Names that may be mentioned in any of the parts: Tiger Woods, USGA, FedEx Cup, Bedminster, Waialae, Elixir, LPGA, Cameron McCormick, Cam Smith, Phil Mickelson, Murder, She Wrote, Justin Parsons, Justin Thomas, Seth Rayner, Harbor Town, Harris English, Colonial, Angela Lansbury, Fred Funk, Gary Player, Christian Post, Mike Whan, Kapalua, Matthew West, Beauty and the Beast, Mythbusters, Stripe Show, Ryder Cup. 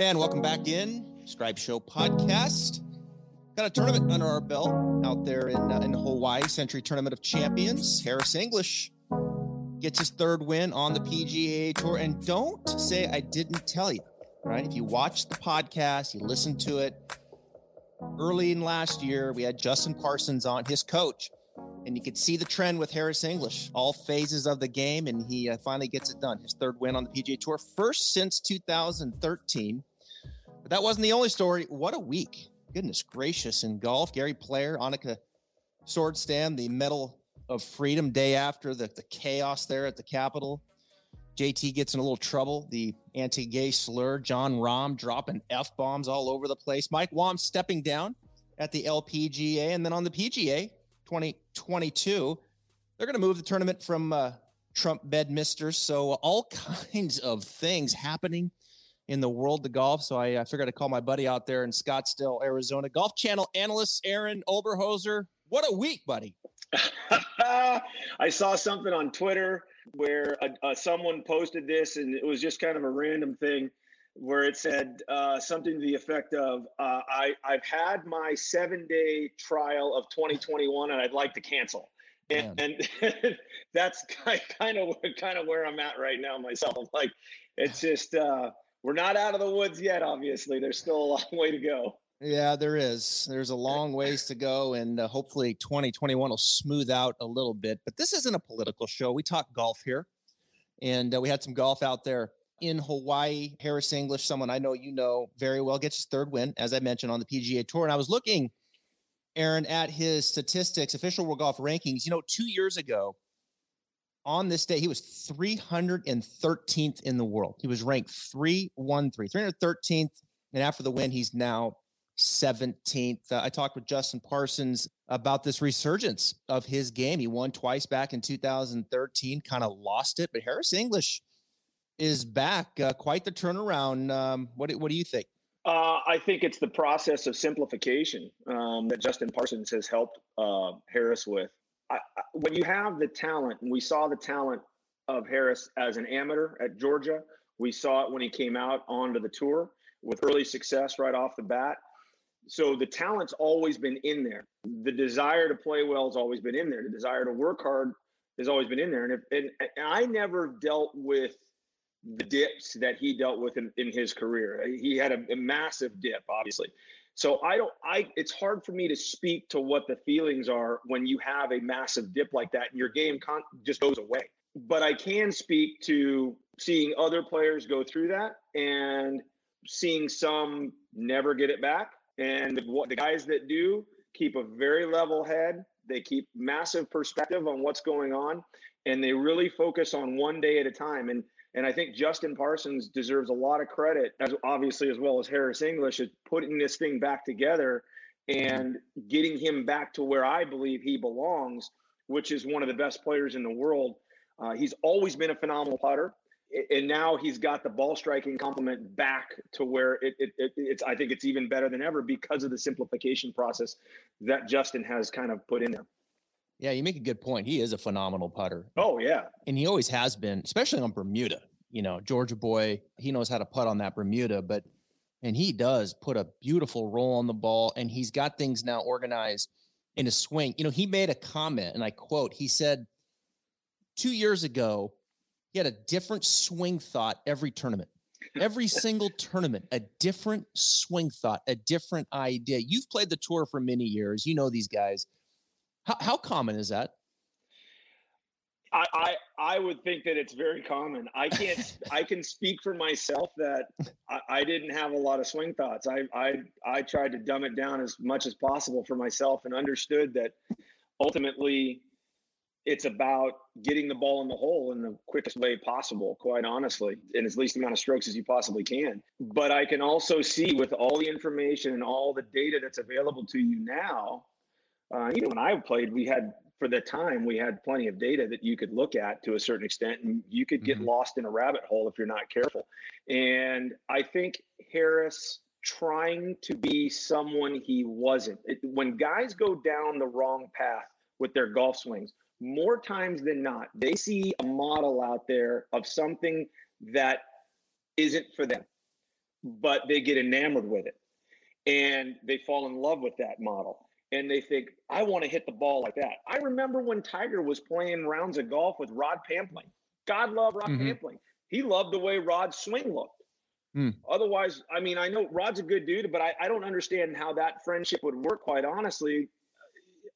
And welcome back in Stripe Show podcast. Got a tournament under our belt out there in Hawaii, Century Tournament of Champions. Harris English gets his third win on the PGA Tour. And don't say I didn't tell you, right? If you watched the podcast, you listened to it, early in last year, we had Justin Parsons on, his coach, and you could see the trend with Harris English, all phases of the game, and he finally gets it done. His third win on the PGA Tour, first since 2013. But that wasn't the only story. What a week. Goodness gracious in golf. Gary Player, Annika Sorenstam, the Medal of Freedom day after the chaos there at the Capitol. JT gets in a little trouble. The anti-gay slur. John Rahm dropping F-bombs all over the place. Mike Whan stepping down at the LPGA. And then on the PGA 2022, they're going to move the tournament from Trump Bedminster. So all kinds of things happening in the world of golf. So I figured I'd call my buddy out there in Scottsdale, Arizona. Golf Channel analyst Arron Oberholser. What a week, buddy. I saw something on Twitter where someone posted this, and it was just kind of a random thing where it said something to the effect of, I've had my 7-day trial of 2021 and I'd like to cancel. And that's kind of where I'm at right now myself. Like, it's just, we're not out of the woods yet. Obviously there's still a long way to go. Yeah, there is. There's a long ways to go, and hopefully 2021 will smooth out a little bit. But this isn't a political show. We talk golf here, and we had some golf out there in Hawaii. Harris English, someone I know you know very well, gets his third win, as I mentioned, on the PGA Tour. And I was looking, Aaron, at his statistics, official world golf rankings. You know, 2 years ago, on this day, he was 313th in the world. He was ranked 313th, and after the win, he's now 17th. I talked with Justin Parsons about this resurgence of his game. He won twice back in 2013, kind of lost it, but Harris English is back. Quite the turnaround. What do you think? I think it's the process of simplification that Justin Parsons has helped Harris with. When you have the talent, and we saw the talent of Harris as an amateur at Georgia, we saw it when he came out onto the tour with early success right off the bat. So the talent's always been in there. The desire to play well has always been in there. The desire to work hard has always been in there. And I never dealt with the dips that he dealt with in his career. He had a massive dip, obviously. So it's hard for me to speak to what the feelings are when you have a massive dip like that, and your game just goes away. But I can speak to seeing other players go through that and seeing some never get it back. And the guys that do keep a very level head. They keep massive perspective on what's going on, and they really focus on one day at a time. And I think Justin Parsons deserves a lot of credit, as well as Harris English, is putting this thing back together and getting him back to where I believe he belongs, which is one of the best players in the world. He's always been a phenomenal putter. And now he's got the ball striking complement back to where it's. I think it's even better than ever because of the simplification process that Justin has kind of put in there. Yeah, you make a good point. He is a phenomenal putter. Oh, yeah. And he always has been, especially on Bermuda. You know, Georgia boy, he knows how to putt on that Bermuda, and he does put a beautiful roll on the ball, and he's got things now organized in a swing. You know, he made a comment, and I quote, he said, 2 years ago, he had a different swing thought every tournament. Every single tournament, a different swing thought, a different idea. You've played the tour for many years. You know these guys. How common is that? I would think that it's very common. I can speak for myself that I didn't have a lot of swing thoughts. I tried to dumb it down as much as possible for myself and understood that ultimately – it's about getting the ball in the hole in the quickest way possible, quite honestly, and as least amount of strokes as you possibly can. But I can also see with all the information and all the data that's available to you now, even when I played, we had plenty of data that you could look at to a certain extent, and you could get lost in a rabbit hole if you're not careful. And I think Harris trying to be someone he wasn't. When guys go down the wrong path with their golf swings, more times than not, they see a model out there of something that isn't for them. but they get enamored with it and they fall in love with that model. And they think, I want to hit the ball like that. I remember when Tiger was playing rounds of golf with Rod Pampling. God love Rod Pampling. He loved the way Rod's swing looked. Otherwise, I mean, I know Rod's a good dude, but I don't understand how that friendship would work, quite honestly,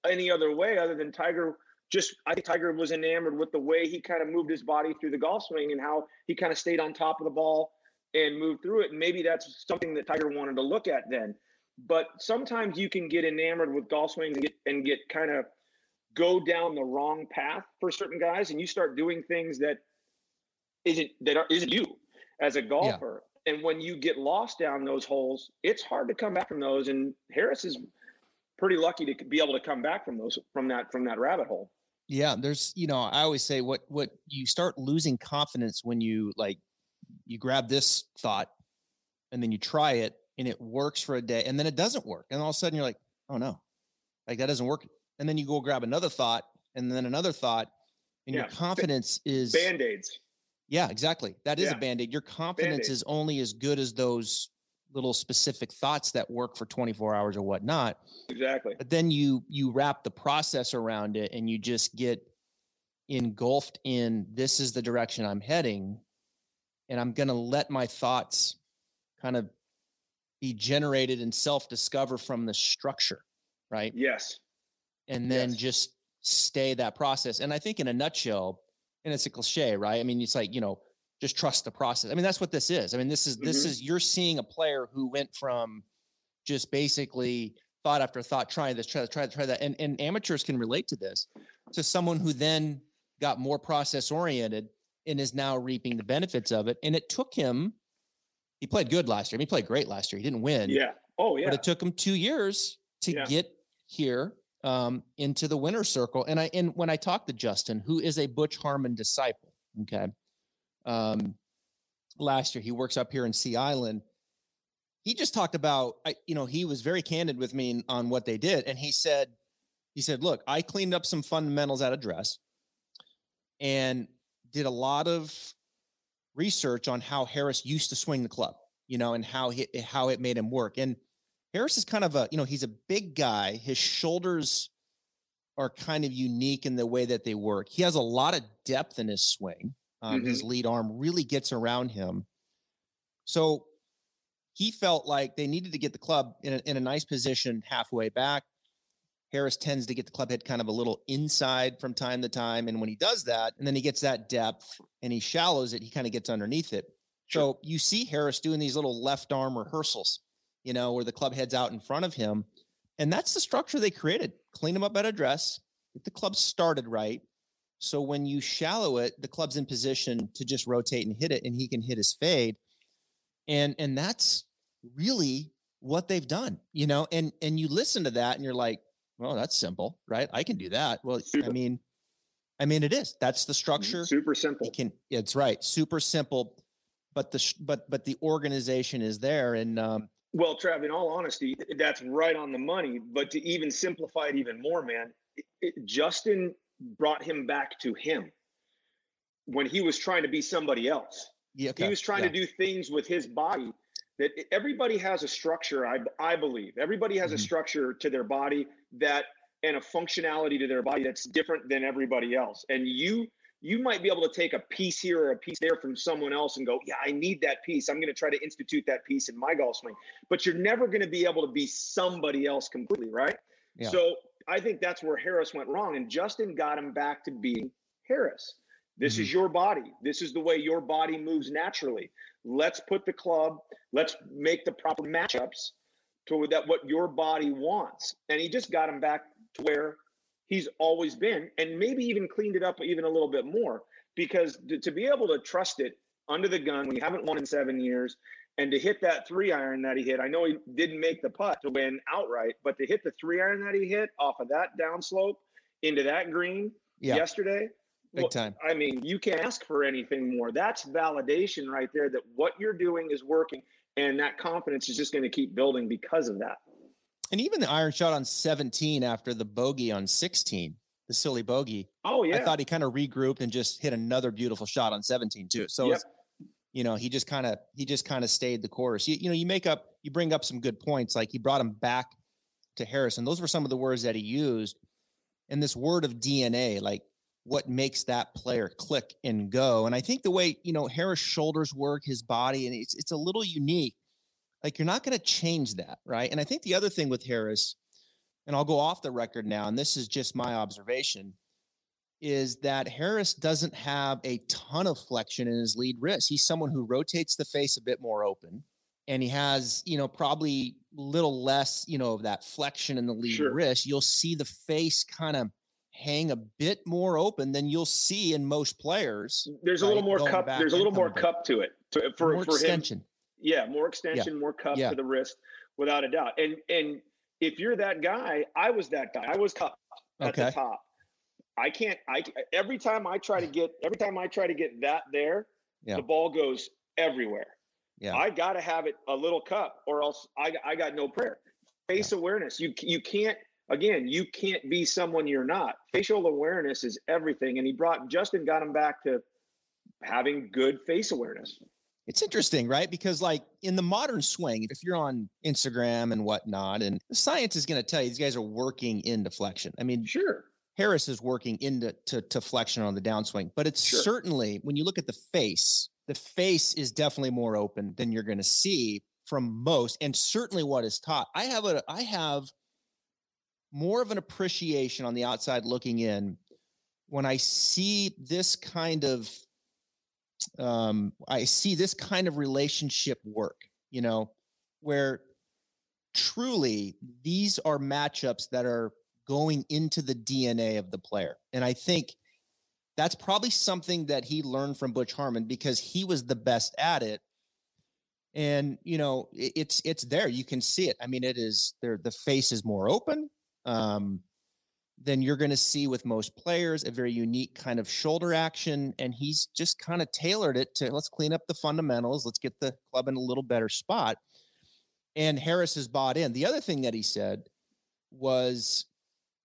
any other way other than Tiger. Just, I think Tiger was enamored with the way he kind of moved his body through the golf swing and how he kind of stayed on top of the ball and moved through it. And maybe that's something that Tiger wanted to look at then. But sometimes you can get enamored with golf swings and get kind of go down the wrong path for certain guys, and you start doing things that isn't you as a golfer. Yeah. And when you get lost down those holes, it's hard to come back from those. And Harris is pretty lucky to be able to come back from those from that rabbit hole. Yeah, there's, you know, I always say what you start losing confidence when you you grab this thought and then you try it. And it works for a day, and then it doesn't work. And all of a sudden you're like, oh no, that doesn't work. And then you go grab another thought and then another thought, and your confidence is Band-Aids. Yeah, exactly. That is a Band-Aid. Your confidence is only as good as those little specific thoughts that work for 24 hours or whatnot. Exactly. But then you wrap the process around it and you just get engulfed in, this is the direction I'm heading. And I'm going to let my thoughts kind of be generated and self-discover from the structure, right? Yes. And then just stay that process. And I think in a nutshell, and it's a cliche, right? I mean, it's like, you know, just trust the process. I mean, that's what this is. I mean, this is you're seeing a player who went from just basically thought after thought, trying this, try that. And amateurs can relate to this, to someone who then got more process oriented and is now reaping the benefits of it. And it took him, he played good last year. I mean, he played great last year. He didn't win. Yeah. Oh, yeah. But it took him 2 years to get here into the winner's circle. And when I talked to Justin, who is a Butch Harmon disciple, okay, last year, he works up here in Sea Island. He just talked about, he was very candid with me on what they did. And he said, look, I cleaned up some fundamentals out of dress and did a lot of research on how Harris used to swing the club, and how it made him work. And Harris is kind of a, he's a big guy. His shoulders are kind of unique in the way that they work. He has a lot of depth in his swing. His lead arm really gets around him. So he felt like they needed to get the club in a nice position halfway back. Harris tends to get the club head kind of a little inside from time to time. And when he does that, and then he gets that depth and he shallows it, he kind of gets underneath it. Sure. So you see Harris doing these little left arm rehearsals, where the club head's out in front of him. And that's the structure they created. Clean him up at address, get the club started right. So when you shallow it, the club's in position to just rotate and hit it, and he can hit his fade. And that's really what they've done, and you listen to that and you're like, well, that's simple, right? I can do that. Well, super. I mean, it is. That's the structure. Super simple. It's right. Super simple, but the organization is there. And well, Trav, in all honesty, that's right on the money. But to even simplify it even more, man, Justin brought him back to him when he was trying to be somebody else. Yeah, okay. He was trying to do things with his body. That everybody has a structure, I believe. Everybody has a structure to their body and a functionality to their body that's different than everybody else. And you might be able to take a piece here or a piece there from someone else and go, yeah, I need that piece. I'm going to try to institute that piece in my golf swing. But you're never going to be able to be somebody else completely, right? Yeah. So I think that's where Harris went wrong. And Justin got him back to being Harris. This is your body. This is the way your body moves naturally. Let's put the club, let's make the proper matchups to that what your body wants. And he just got him back to where he's always been, and maybe even cleaned it up even a little bit more, because to be able to trust it under the gun when you haven't won in 7 years, and to hit that 3-iron that he hit, I know he didn't make the putt to win outright, but to hit the 3-iron that he hit off of that downslope into that green yesterday, big time. Well, I mean, you can't ask for anything more. That's validation right there that what you're doing is working, and that confidence is just going to keep building because of that. And even the iron shot on 17 after the bogey on 16, the silly bogey. Oh, yeah. I thought he kind of regrouped and just hit another beautiful shot on 17 too. So you know, he just kind of stayed the course. You bring up some good points. Like, he brought him back to Harris. Those were some of the words that he used. And this word of DNA, like what makes that player click and go. And I think the way, you know, Harris shoulders work, his body, and it's a little unique. Like, you're not going to change that, right? And I think the other thing with Harris, and I'll go off the record now, and this is just my observation, is that Harris doesn't have a ton of flexion in his lead wrist. He's someone who rotates the face a bit more open, and he has, you know, probably little less, you know, of that flexion in the lead sure. wrist. You'll see the face kind of hang a bit more open than you'll see in most players. There's a little more cup. There's a little more cup to it for extension. Him. Yeah, more extension, yeah. more cup yeah. to the wrist, without a doubt. And if you're that guy, I was that guy. I was cupped at the top. Every time I try to get that there, yeah. the ball goes everywhere. Yeah. I got to have it a little cup, or else I got no prayer. Face yeah. awareness. You can't be someone you're not. Facial awareness is everything. And Justin got him back to having good face awareness. It's interesting, right? Because like in the modern swing, if you're on Instagram and whatnot, and the science is going to tell you, these guys are working into flexion. I mean, sure. Harris is working into flexion on the downswing, but it's sure. certainly when you look at the face is definitely more open than you're going to see from most. And certainly what is taught, I have more of an appreciation on the outside looking in when I see this kind of, relationship work, you know, where truly these are matchups that are going into the DNA of the player. And I think that's probably something that he learned from Butch Harmon, because he was the best at it. And, you know, it's there, you can see it. I mean, it is there. The face is more open than you're going to see with most players, a very unique kind of shoulder action. And he's just kind of tailored it to, let's clean up the fundamentals. Let's get the club in a little better spot. And Harris has bought in. The other thing that he said was,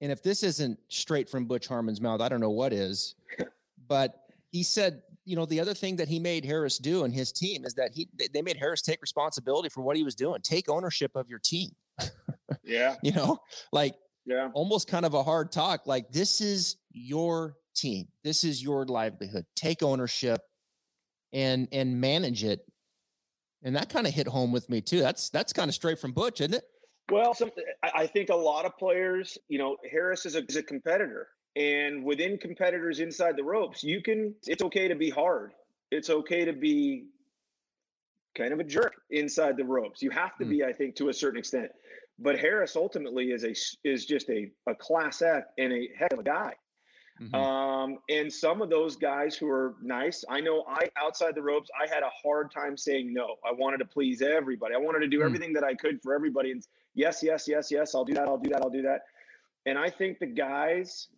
and if this isn't straight from Butch Harmon's mouth, I don't know what is, but he said, you know, the other thing that he made Harris do and his team is that they made Harris take responsibility for what he was doing. Take ownership of your team. Yeah. You know, like yeah. almost kind of a hard talk. Like, this is your team. This is your livelihood. Take ownership and manage it. And that kind of hit home with me too. That's kind of straight from Butch, isn't it? Well, I think a lot of players, you know, Harris is a competitor, and within competitors inside the ropes, it's okay to be hard. It's okay to be kind of a jerk inside the ropes. You have to be, I think, to a certain extent, but Harris ultimately is just a class act and a heck of a guy. Mm-hmm. And some of those guys who are nice, I know outside the ropes, I had a hard time saying no. I wanted to please everybody. I wanted to do everything that I could for everybody. And yes, yes, yes, yes. I'll do that. And I think the guys,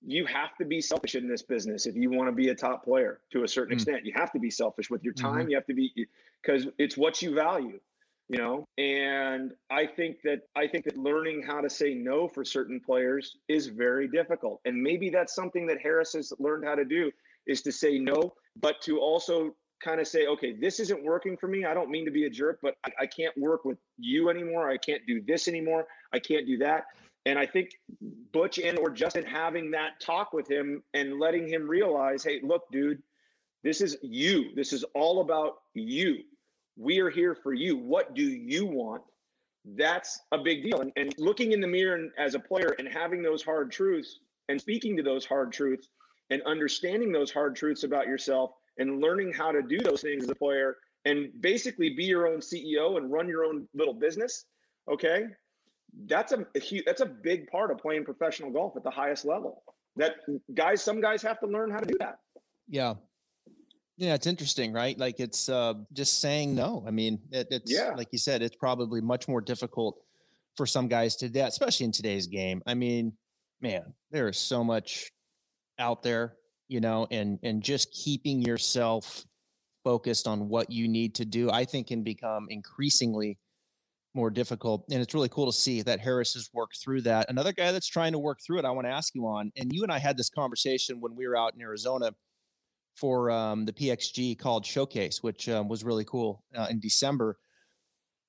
you have to be selfish in this business. If you want to be a top player to a certain extent, you have to be selfish with your time. You have to be, because it's what you value, you know? And I think that learning how to say no for certain players is very difficult. And maybe that's something that Harris has learned how to do, is to say no, but to also kind of say, okay, this isn't working for me. I don't mean to be a jerk, but I can't work with you anymore. I can't do this anymore. I can't do that. And I think Butch and or Justin having that talk with him and letting him realize, hey, look, dude, this is you. This is all about you. We are here for you. What do you want? That's a big deal. And looking in the mirror and, as a player, and having those hard truths and speaking to those hard truths and understanding those hard truths about yourself and learning how to do those things as a player and basically be your own CEO and run your own little business. Okay. That's a big part of playing professional golf at the highest level, that some guys have to learn how to do that. Yeah. Yeah, it's interesting, right? Like, it's just saying no. I mean, it's yeah. like you said, it's probably much more difficult for some guys to do that, especially in today's game. I mean, man, there is so much out there, you know, and just keeping yourself focused on what you need to do, I think, can become increasingly more difficult. And it's really cool to see that Harris has worked through that. Another guy that's trying to work through it, I want to ask you on, and you and I had this conversation when we were out in Arizona for the PXG called Showcase, which was really cool in December.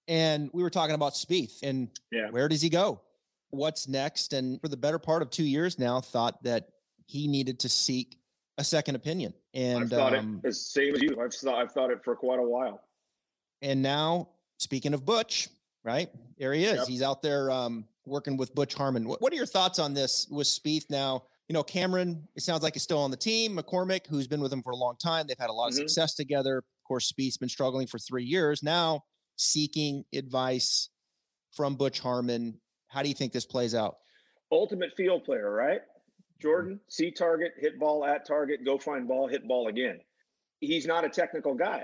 And we were talking about Spieth and where does he go? What's next? And for the better part of 2 years now, thought that he needed to seek a second opinion. And I've thought it the same as you. I've thought it for quite a while. And now, speaking of Butch, right? There he is. Yep. He's out there working with Butch Harmon. What are your thoughts on this with Spieth now? You know, Cameron, it sounds like he's still on the team. McCormick, who's been with him for a long time. They've had a lot of success together. Of course, Spieth's been struggling for 3 years now, seeking advice from Butch Harmon. How do you think this plays out? Ultimate field player, right? Jordan, see target, hit ball at target, go find ball, hit ball again. He's not a technical guy.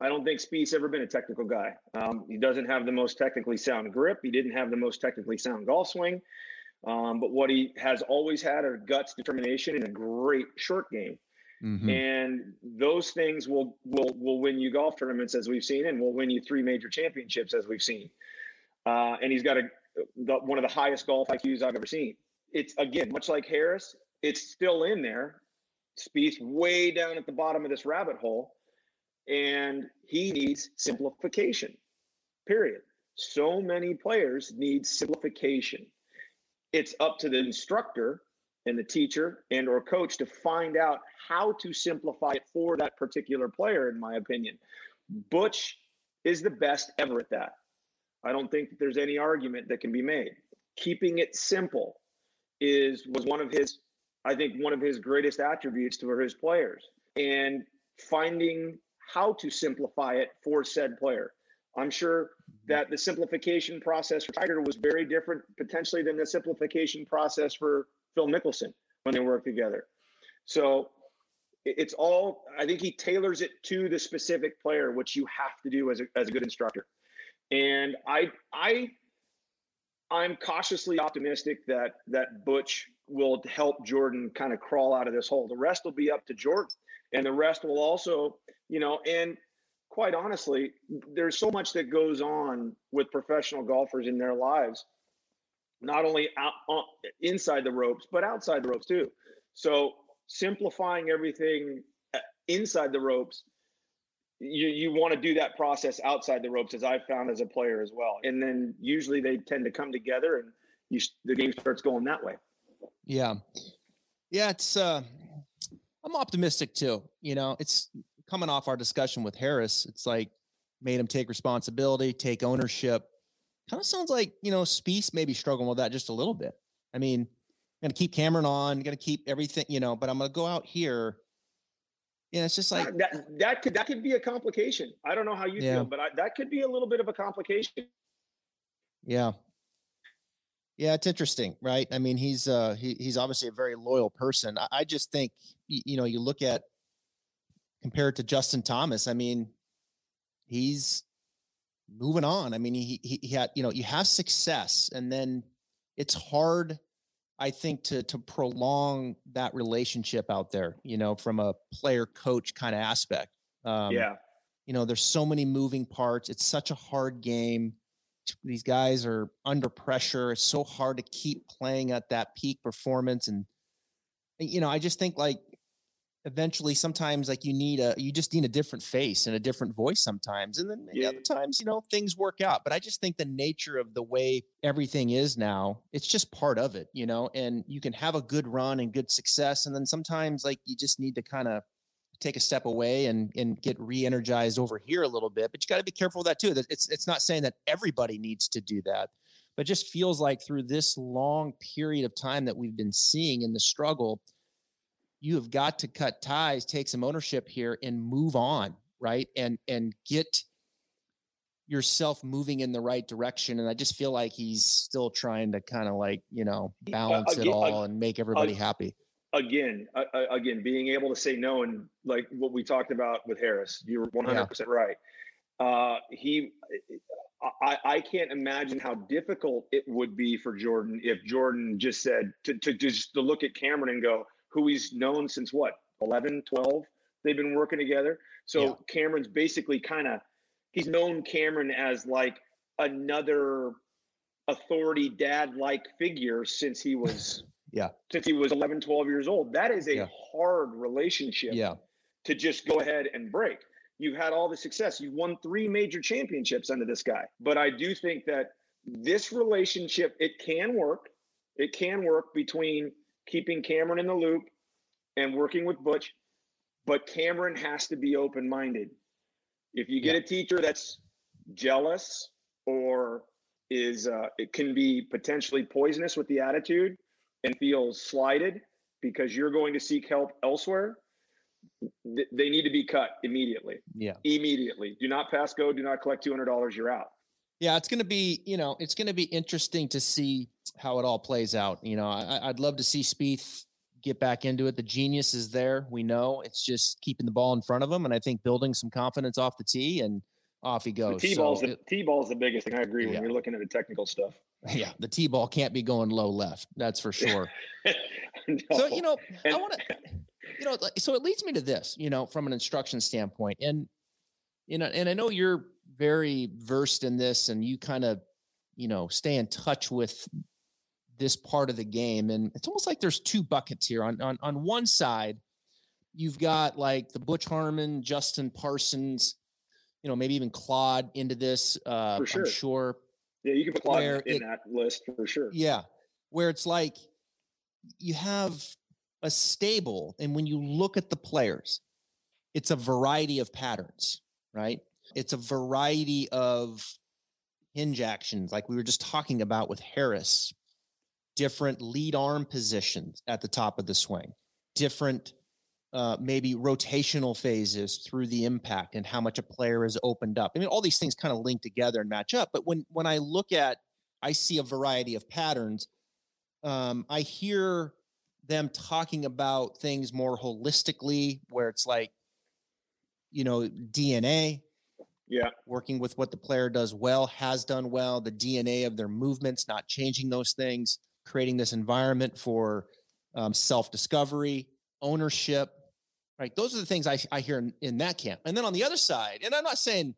I don't think Spieth's ever been a technical guy. He doesn't have the most technically sound grip. He didn't have the most technically sound golf swing. But what he has always had are guts, determination, and a great short game. And those things will win you golf tournaments, as we've seen, and will win you three major championships, as we've seen. And he's got one of the highest golf IQs I've ever seen. It's, again, much like Harris, it's still in there. Spieth way down at the bottom of this rabbit hole, and he needs simplification, period. So many players need simplification. It's up to the instructor and the teacher and or coach to find out how to simplify it for that particular player, in my opinion. Butch is the best ever at that. I don't think that there's any argument that can be made. Keeping it simple was one of his, I think, one of his greatest attributes to his players, and finding how to simplify it for said player. I'm sure that the simplification process for Tiger was very different potentially than the simplification process for Phil Mickelson when they worked together. So it's all, I think he tailors it to the specific player, which you have to do as a good instructor. And I'm cautiously optimistic that Butch will help Jordan kind of crawl out of this hole. The rest will be up to Jordan, and the rest will also, you know, and quite honestly, there's so much that goes on with professional golfers in their lives, not only inside the ropes, but outside the ropes too. So simplifying everything inside the ropes, you want to do that process outside the ropes, as I've found as a player as well. And then usually they tend to come together, and the game starts going that way. Yeah. It's I'm optimistic too. You know, it's coming off our discussion with Harris. It's like made him take responsibility, take ownership. Kind of sounds like, you know, Spieth maybe struggling with that just a little bit. I mean, I'm going to keep Cameron on, going to keep everything, you know, but I'm going to go out here. Yeah, it's just like that could be a complication. I don't know how you feel, but that could be a little bit of a complication. Yeah, it's interesting, right? I mean, he's obviously a very loyal person. I just think, you know, you look at compared to Justin Thomas. I mean, he's moving on. I mean, he had, you know, you have success, and then it's hard, I think, to prolong that relationship out there, you know, from a player coach kind of aspect. You know, there's so many moving parts. It's such a hard game. These guys are under pressure. It's so hard to keep playing at that peak performance. And, you know, I just think like eventually sometimes like you just need a different face and a different voice sometimes. And then maybe other times, you know, things work out, but I just think the nature of the way everything is now, it's just part of it, you know, and you can have a good run and good success. And then sometimes like you just need to kind of take a step away and get re-energized over here a little bit, but you got to be careful with that too. It's not saying that everybody needs to do that, but it just feels like through this long period of time that we've been seeing in the struggle, you have got to cut ties, take some ownership here and move on, right? And get yourself moving in the right direction. And I just feel like he's still trying to kind of like, you know, balance it all and make everybody happy. Again, being able to say no, and like what we talked about with Harris, you were 100% right. I can't imagine how difficult it would be for Jordan if Jordan just said to look at Cameron and go, who he's known since what, 11, 12, they've been working together. So Cameron's basically he's known Cameron as like another authority dad-like figure since he was 11, 12 years old. That is a hard relationship to just go ahead and break. You've had all the success. You've won 3 major championships under this guy. But I do think that this relationship, it can work. It can work between keeping Cameron in the loop and working with Butch. But Cameron has to be open-minded. If you get a teacher that's jealous or it can be potentially poisonous with the attitude and feels slighted because you're going to seek help elsewhere, they need to be cut immediately. Yeah. Immediately. Do not pass go. Do not collect $200. You're out. Yeah. It's going to be, it's going to be interesting to see how it all plays out. I'd love to see Spieth get back into it. The genius is there. We know it's just keeping the ball in front of him. And I think building some confidence off the tee, and off he goes. The T-ball is the biggest thing. I agree. When you're looking at the technical stuff. Yeah. The T-ball can't be going low left. That's for sure. No. So, so it leads me to this, from an instruction standpoint, and, and I know you're very versed in this, and you kind of, stay in touch with this part of the game. And it's almost like there's 2 buckets here. On one side, you've got like the Butch Harmon, Justin Parsons, maybe even Claude into this, for sure. I'm sure. Yeah. You can put Claude in that list for sure. Yeah. Where it's like you have a stable, and when you look at the players, it's a variety of patterns, right? It's a variety of hinge actions, like we were just talking about with Harris, different lead arm positions at the top of the swing, different maybe rotational phases through the impact and how much a player is opened up. I mean, all these things kind of link together and match up. But when I look at, I see a variety of patterns. I hear them talking about things more holistically, where it's like, DNA, working with what the player does well, has done well, the DNA of their movements, not changing those things, creating this environment for self-discovery, ownership, right? Those are the things I hear in that camp. And then on the other side, and I'm not saying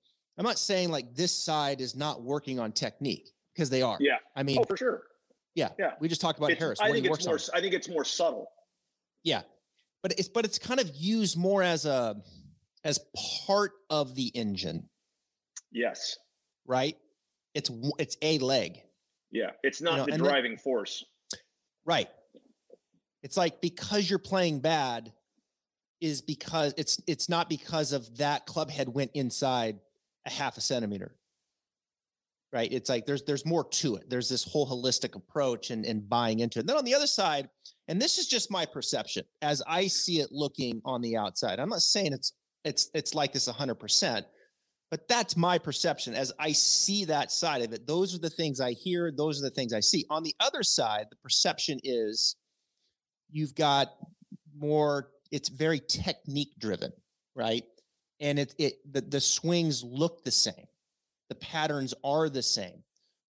like this side is not working on technique, because they are. Yeah. I mean, for sure. Yeah. We just talked about Harris. I think it's more subtle. Yeah. But it's kind of used more as as part of the engine. Yes. Right. It's a leg. Yeah. It's not the driving force. Right. It's like, because you're playing bad is because it's not because of that club head went inside a half a centimeter. Right. It's like there's more to it. There's this whole holistic approach and buying into it. And then on the other side, and this is just my perception as I see it looking on the outside, I'm not saying it's like this 100%, but that's my perception as I see that side of it. Those are the things I hear. Those are the things I see. On the other side, the perception is you've got more, it's very technique driven, right? And the swings look the same. The patterns are the same.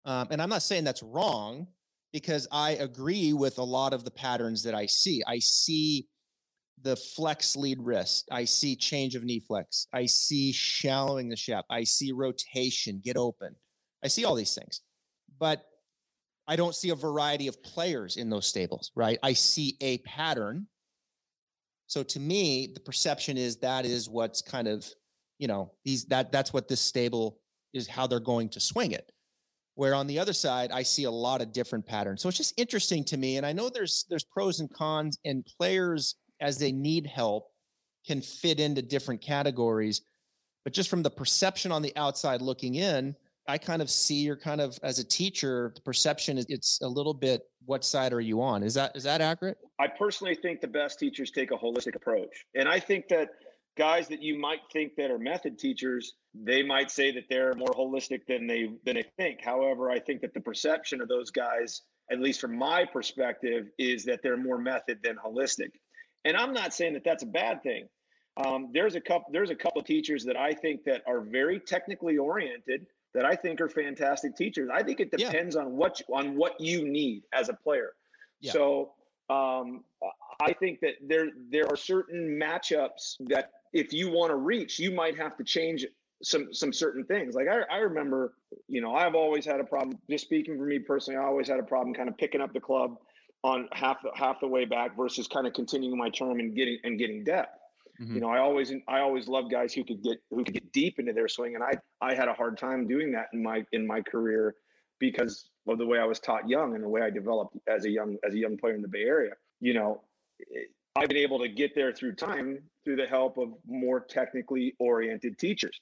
And I'm not saying that's wrong, because I agree with a lot of the patterns that I see. I see the flex lead wrist. I see change of knee flex. I see shallowing the shaft. I see rotation, get open. I see all these things, but I don't see a variety of players in those stables, right? I see a pattern. So to me, the perception is that is what's kind of, that's what this stable is, how they're going to swing it. Where on the other side, I see a lot of different patterns. So it's just interesting to me. And I know there's pros and cons, and players as they need help can fit into different categories, but just from the perception on the outside looking in, I kind of see you're kind of, as a teacher, the perception is it's a little bit, what side are you on? Is that accurate? I personally think the best teachers take a holistic approach. And I think that guys that you might think that are method teachers, they might say that they're more holistic than they think. However, I think that the perception of those guys, at least from my perspective, is that they're more method than holistic. And I'm not saying that that's a bad thing. There's a couple of teachers that I think that are very technically oriented that I think are fantastic teachers. I think it depends on what you need as a player. Yeah. So I think that there are certain matchups that if you want to reach, you might have to change some certain things. Like I remember, I've always had a problem, just speaking for me personally, I always had a problem kind of picking up the club on half the way back versus kind of continuing my term and getting depth. Mm-hmm. You know, I always loved guys who could get deep into their swing, and I had a hard time doing that in my career because of the way I was taught young and the way I developed as a young player in the Bay Area. You know, I've been able to get there through time through the help of more technically oriented teachers.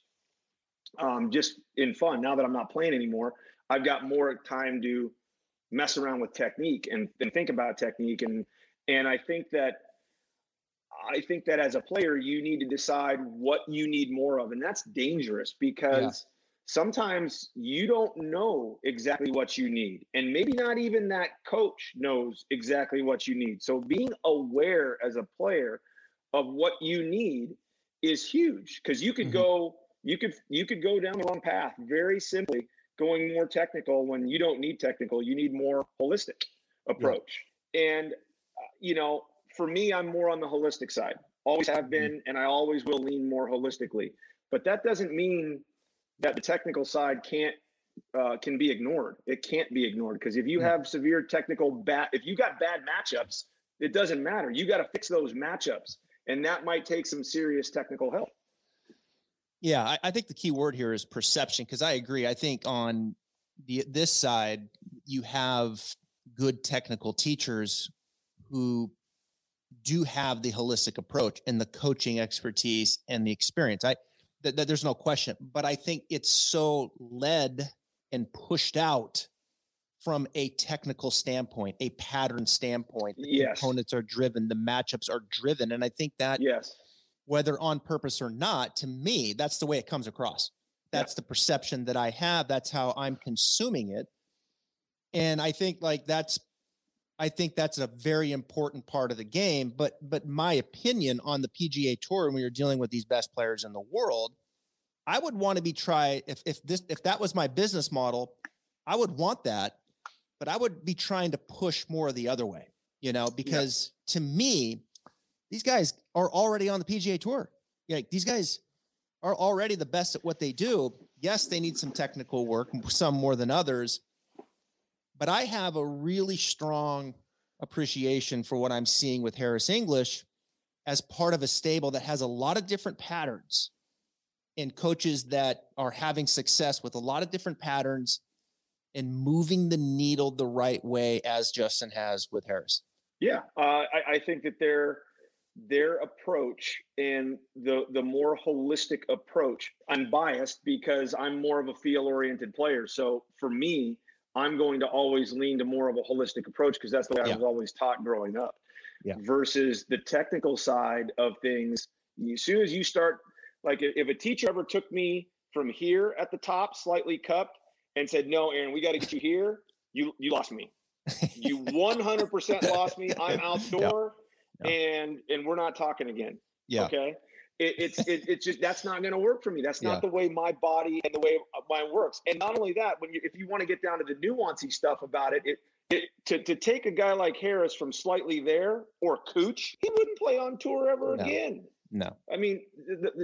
Just in fun. Now that I'm not playing anymore, I've got more time to mess around with technique and think about technique. And I think that as a player, you need to decide what you need more of. And that's dangerous because sometimes you don't know exactly what you need. And maybe not even that coach knows exactly what you need. So being aware as a player of what you need is huge because you could go, you could go down the wrong path very simply going more technical when you don't need technical, you need more holistic approach. Yeah. And, you know, for me, I'm more on the holistic side, always have been, and I always will lean more holistically, but that doesn't mean that the technical side can be ignored. It can't be ignored. Cause if you have severe technical if you got bad matchups, it doesn't matter. You got to fix those matchups, and that might take some serious technical help. Yeah, I think the key word here is perception, because I agree. I think on this side, you have good technical teachers who do have the holistic approach and the coaching expertise and the experience. There's no question, but I think it's so led and pushed out from a technical standpoint, a pattern standpoint. Yes. The opponents are driven, the matchups are driven, and I think that yes. Whether on purpose or not, to me, that's the way it comes across. That's the perception that I have. That's how I'm consuming it. And I think that's a very important part of the game. But my opinion on the PGA Tour, when you're dealing with these best players in the world, I would want to be if that was my business model, I would want that, but I would be trying to push more the other way, you know, because to me, these guys are already on the PGA Tour. Yeah, these guys are already the best at what they do. Yes, they need some technical work, some more than others. But I have a really strong appreciation for what I'm seeing with Harris English as part of a stable that has a lot of different patterns and coaches that are having success with a lot of different patterns and moving the needle the right way, as Justin has with Harris. Yeah, I think that their approach and the more holistic approach. I'm biased because I'm more of a feel-oriented player. So for me, I'm going to always lean to more of a holistic approach because that's the way I was always taught growing up. Yeah. Versus the technical side of things. As soon as you start, like if a teacher ever took me from here at the top, slightly cupped, and said, "No, Aaron, we got to get you here," you lost me. You 100% lost me. I'm outdoor. Yeah. No. And we're not talking again. Yeah. Okay. It's just, that's not going to work for me. That's not the way my body and the way mine works. And not only that, if you want to get down to the nuancy stuff about it, to take a guy like Harris from slightly there or Cooch, he wouldn't play on tour ever again. No. I mean,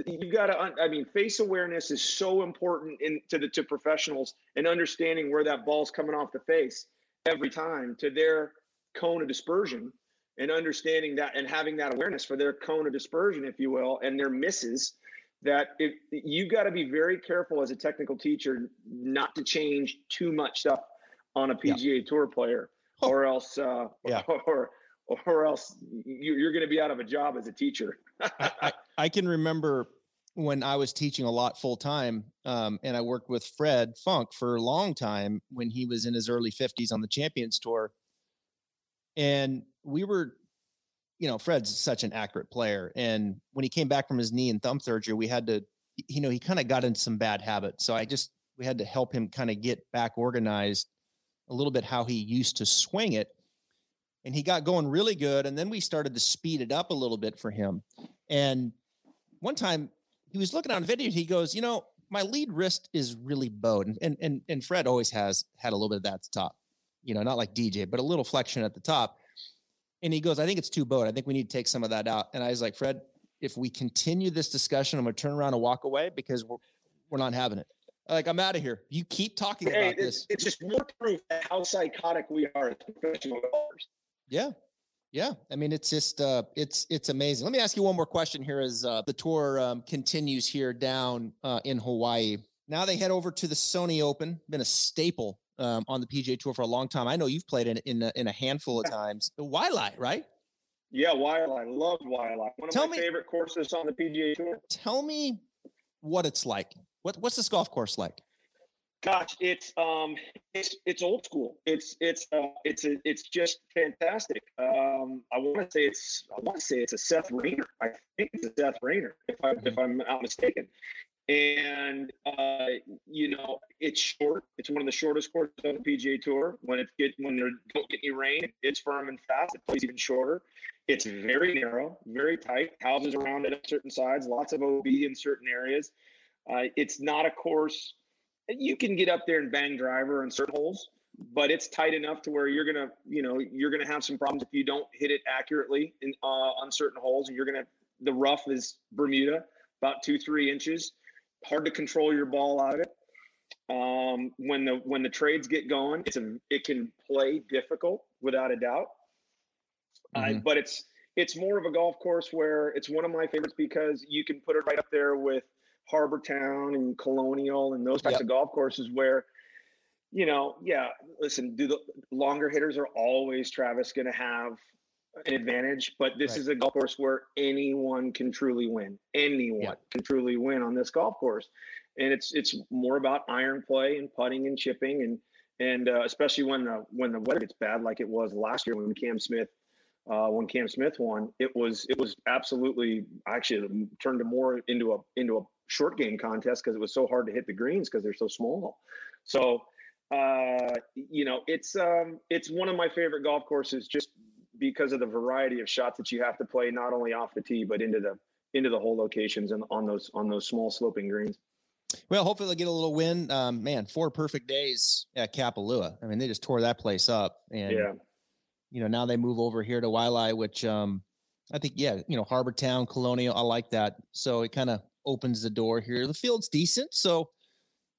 you got to, face awareness is so important to professionals, and understanding where that ball's coming off the face every time to their cone of dispersion. And understanding that and having that awareness for their cone of dispersion, if you will, and their misses, that you got to be very careful as a technical teacher not to change too much stuff on a PGA Tour player, or else or else you're going to be out of a job as a teacher. I can remember when I was teaching a lot full time, and I worked with Fred Funk for a long time when he was in his early 50s on the Champions Tour. And we were, you know, Fred's such an accurate player. And when he came back from his knee and thumb surgery, we had to, you know, he kind of got into some bad habits. So we had to help him kind of get back organized a little bit, how he used to swing it. And he got going really good. And then we started to speed it up a little bit for him. And one time he was looking on a video, he goes, you know, my lead wrist is really bowed. And Fred always has had a little bit of that at the top. You know, not like DJ, but a little flexion at the top. And he goes, I think it's too bowed. I think we need to take some of that out. And I was like, Fred, if we continue this discussion, I'm going to turn around and walk away because we're not having it. Like, I'm out of here. You keep talking about this. It's just more proof of how psychotic we are as professional golfers. Yeah. Yeah, I mean, it's just it's amazing. Let me ask you one more question here as the tour continues here down in Hawaii. Now they head over to the Sony Open, been a staple on the PGA Tour for a long time. I know you've played in a handful of times. The Waialae, right? Yeah, Waialae. Love Waialae. One of my favorite courses on the PGA Tour. Tell me what it's like. What's this golf course like? Gosh, it's old school. It's just fantastic. I want to say it's a Seth Rayner. I think it's a Seth Rayner, if I'm not mistaken. And it's short. It's one of the shortest courses on the PGA Tour. When they don't get any rain, it's firm and fast. It plays even shorter. It's very narrow, very tight. Houses around it at certain sides. Lots of OB in certain areas. It's not a course. You can get up there and bang driver in certain holes, but it's tight enough to where you're gonna have some problems if you don't hit it accurately on certain holes. And the rough is Bermuda, about 2-3 inches, hard to control your ball out of it. When the trades get going, it can play difficult without a doubt. But it's more of a golf course where it's one of my favorites because you can put it right up there with Harbor Town and Colonial and those types of golf courses where, do the longer hitters are always going to have an advantage, but this is a golf course where anyone can truly win. Anyone can truly win on this golf course. And it's more about iron play and putting and chipping and especially when the weather gets bad, like it was last year when Cam Smith won, it was absolutely actually turned more into a short game contest because it was so hard to hit the greens because they're so small. So, it's one of my favorite golf courses just because of the variety of shots that you have to play, not only off the tee, but into the hole locations and on those small sloping greens. Well, hopefully they'll get a little win. 4 perfect days at Kapalua. I mean, they just tore that place up and, now they move over here to Waialae, which, I think, Harbor Town, Colonial. I like that. So it kind of opens the door here. The field's decent, so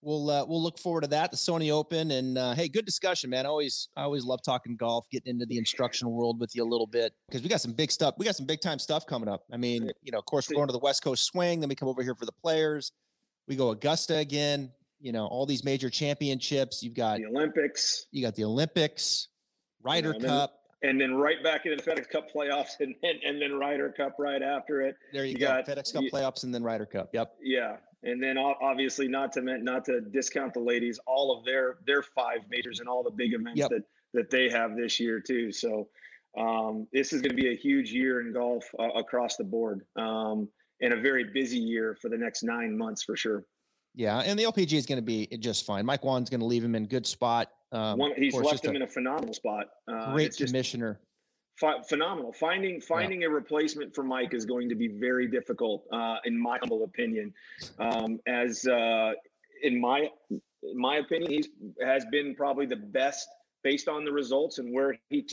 we'll look forward to that, the Sony Open. And hey, good discussion, man. I always love talking golf, getting into the instructional world with you a little bit, because we got some big stuff. We got some big time stuff coming up. I mean, of course, we're going to the West Coast Swing, then we come over here for the Players, we go Augusta again, all these major championships. You've got the Olympics, Ryder Cup. And then right back into the FedEx Cup playoffs, and then Ryder Cup right after it. There you go. FedEx Cup playoffs, and then Ryder Cup. Yep. Yeah, and then obviously not to discount the ladies, all of their 5 majors and all the big events that they have this year too. So this is going to be a huge year in golf across the board, and a very busy year for the next 9 months for sure. Yeah, and the LPGA is going to be just fine. Mike Whan's going to leave him in good spot. He's left him in a phenomenal spot. Great commissioner. Phenomenal. Finding a replacement for Mike is going to be very difficult, in my humble opinion. In my opinion, he has been probably the best based on the results and where he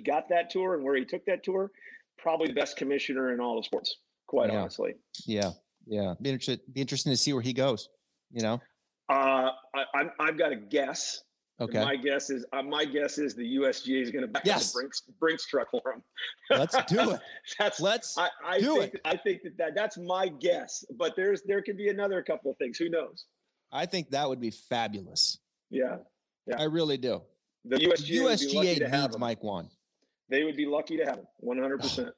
got that tour, probably the best commissioner in all the sports, quite honestly. Yeah. Yeah. Be interesting to see where he goes, I've got a guess. Okay. My guess is the USGA is going to back the Brinks truck for him. Let's do it. I think that's my guess. But there could be another couple of things. Who knows? I think that would be fabulous. Yeah. I really do. The USGA needs Mike Whan. They would be lucky to have him. 100%.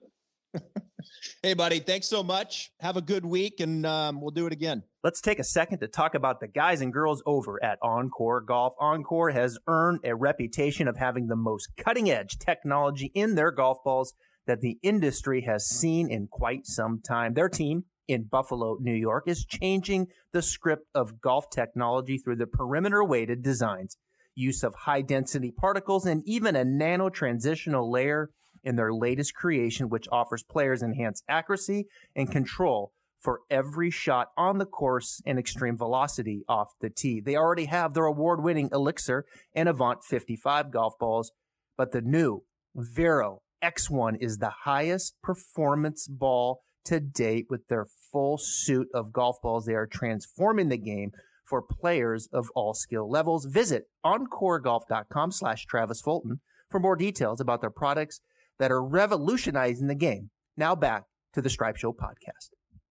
Hey, buddy. Thanks so much. Have a good week, and we'll do it again. Let's take a second to talk about the guys and girls over at Oncore Golf. Oncore has earned a reputation of having the most cutting-edge technology in their golf balls that the industry has seen in quite some time. Their team in Buffalo, New York, is changing the script of golf technology through the perimeter-weighted designs, use of high-density particles, and even a nano-transitional layer in their latest creation, which offers players enhanced accuracy and control for every shot on the course and extreme velocity off the tee. They already have their award-winning Elixir and Avant 55 golf balls, but the new Vero X1 is the highest performance ball to date with their full suite of golf balls. They are transforming the game for players of all skill levels. Visit OncoreGolf.com/TravisFulton for more details about their products, that are revolutionizing the game. Now back to the Stripe Show podcast.